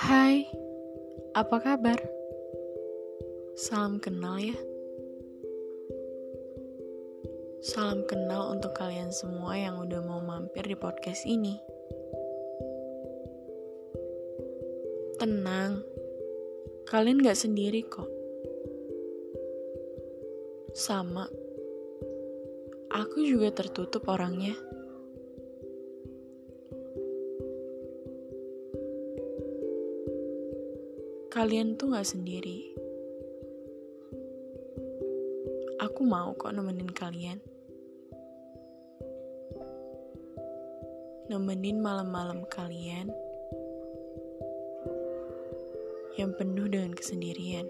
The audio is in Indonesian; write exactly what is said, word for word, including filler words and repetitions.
Hai, apa kabar? Salam kenal ya. Salam kenal untuk kalian semua yang udah mau mampir di podcast ini. Tenang, kalian gak sendiri kok. Sama, aku juga tertutup orangnya. Kalian tuh gak sendiri. Aku mau kok nemenin kalian. Nemenin malam-malam kalian yang penuh dengan kesendirian.